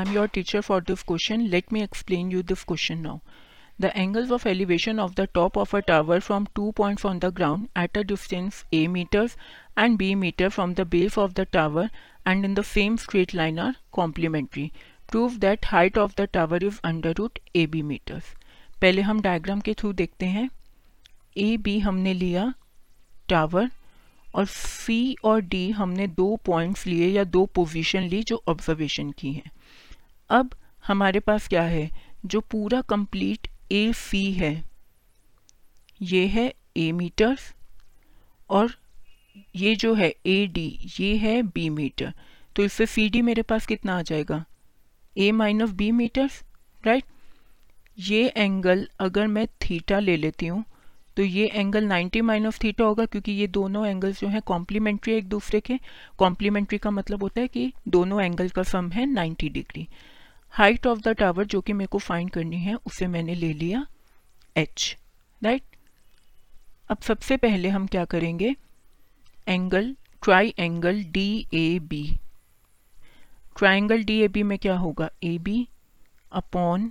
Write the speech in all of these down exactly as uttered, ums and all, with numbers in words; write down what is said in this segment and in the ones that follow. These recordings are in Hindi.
I am your teacher for this question. Let me explain you this question now. The angles of elevation of the top of a tower from two points on the ground at a distance a meters and b meter from the base of the tower and in the same straight line are complementary. Prove that height of the tower is under root a b meters. पहले हम डायग्राम के थ्रू देखते हैं. ए बी हमने लिया टावर और सी और डी हमने दो पॉइंट्स लिए या दो पोजीशन ली जो ऑब्जर्वेशन की हैं. अब हमारे पास क्या है, जो पूरा कंप्लीट ए सी है ये है ए मीटर्स और ये जो है ए डी ये है बी मीटर. तो इससे सी डी मेरे पास कितना आ जाएगा, A minus B metres, right. ये एंगल अगर मैं थीटा ले लेती हूँ तो ये एंगल नाइन्टी माइनस थीटा होगा, क्योंकि ये दोनों एंगल्स जो हैं कॉम्प्लीमेंट्री एक दूसरे के. कॉम्प्लीमेंट्री का मतलब होता है कि दोनों एंगल का सम है ninety degree. Height of the tower जो कि मेरे को फाइंड करनी है उसे मैंने ले लिया एच, राइट. अब सबसे पहले हम क्या करेंगे, angle triangle D A B. Triangle D A B में क्या होगा, A B upon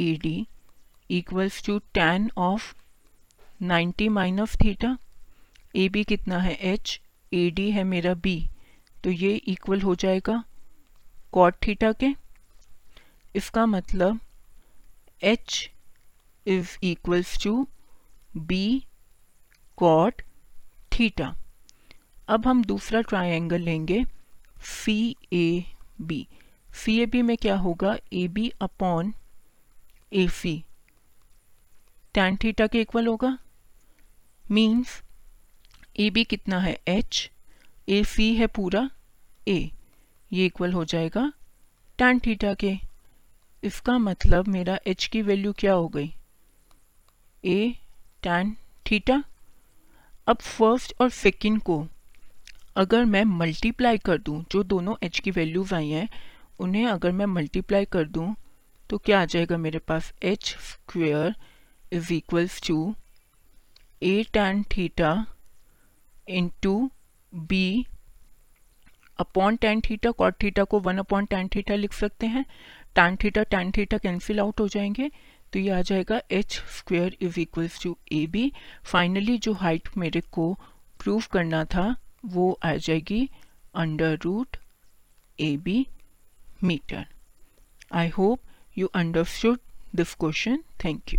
A D equals to tan of ninety minus theta. A B कितना है एच, ए डी है मेरा बी, तो ये इक्वल हो जाएगा कॉट थीटा के. इसका मतलब H is equals to B cot theta. अब हम दूसरा ट्रायंगल लेंगे सी A B. C A B में क्या होगा, A B upon A C tan theta के इक्वल होगा. मीन्स ए बी कितना है एच, ए सी है पूरा ए, ये इक्वल हो जाएगा टैन थीटा के. इसका मतलब मेरा एच की वैल्यू क्या हो गई, ए टैन थीटा. अब फर्स्ट और सेकंड को अगर मैं मल्टीप्लाई कर दूं, जो दोनों एच की वैल्यूज आई हैं उन्हें अगर मैं मल्टीप्लाई कर दूं तो क्या आ जाएगा मेरे पास, H square is equals to A tan theta into B upon tan theta. Cot theta को वन अपॉन टैन थीटा लिख सकते हैं. Tan theta tan theta cancel out हो जाएंगे, तो ये आ जाएगा H square is equals to A B. Finally जो हाइट मेरे को प्रूव करना था वो आ जाएगी under root A B metre. I hope you understood this question. Thank you.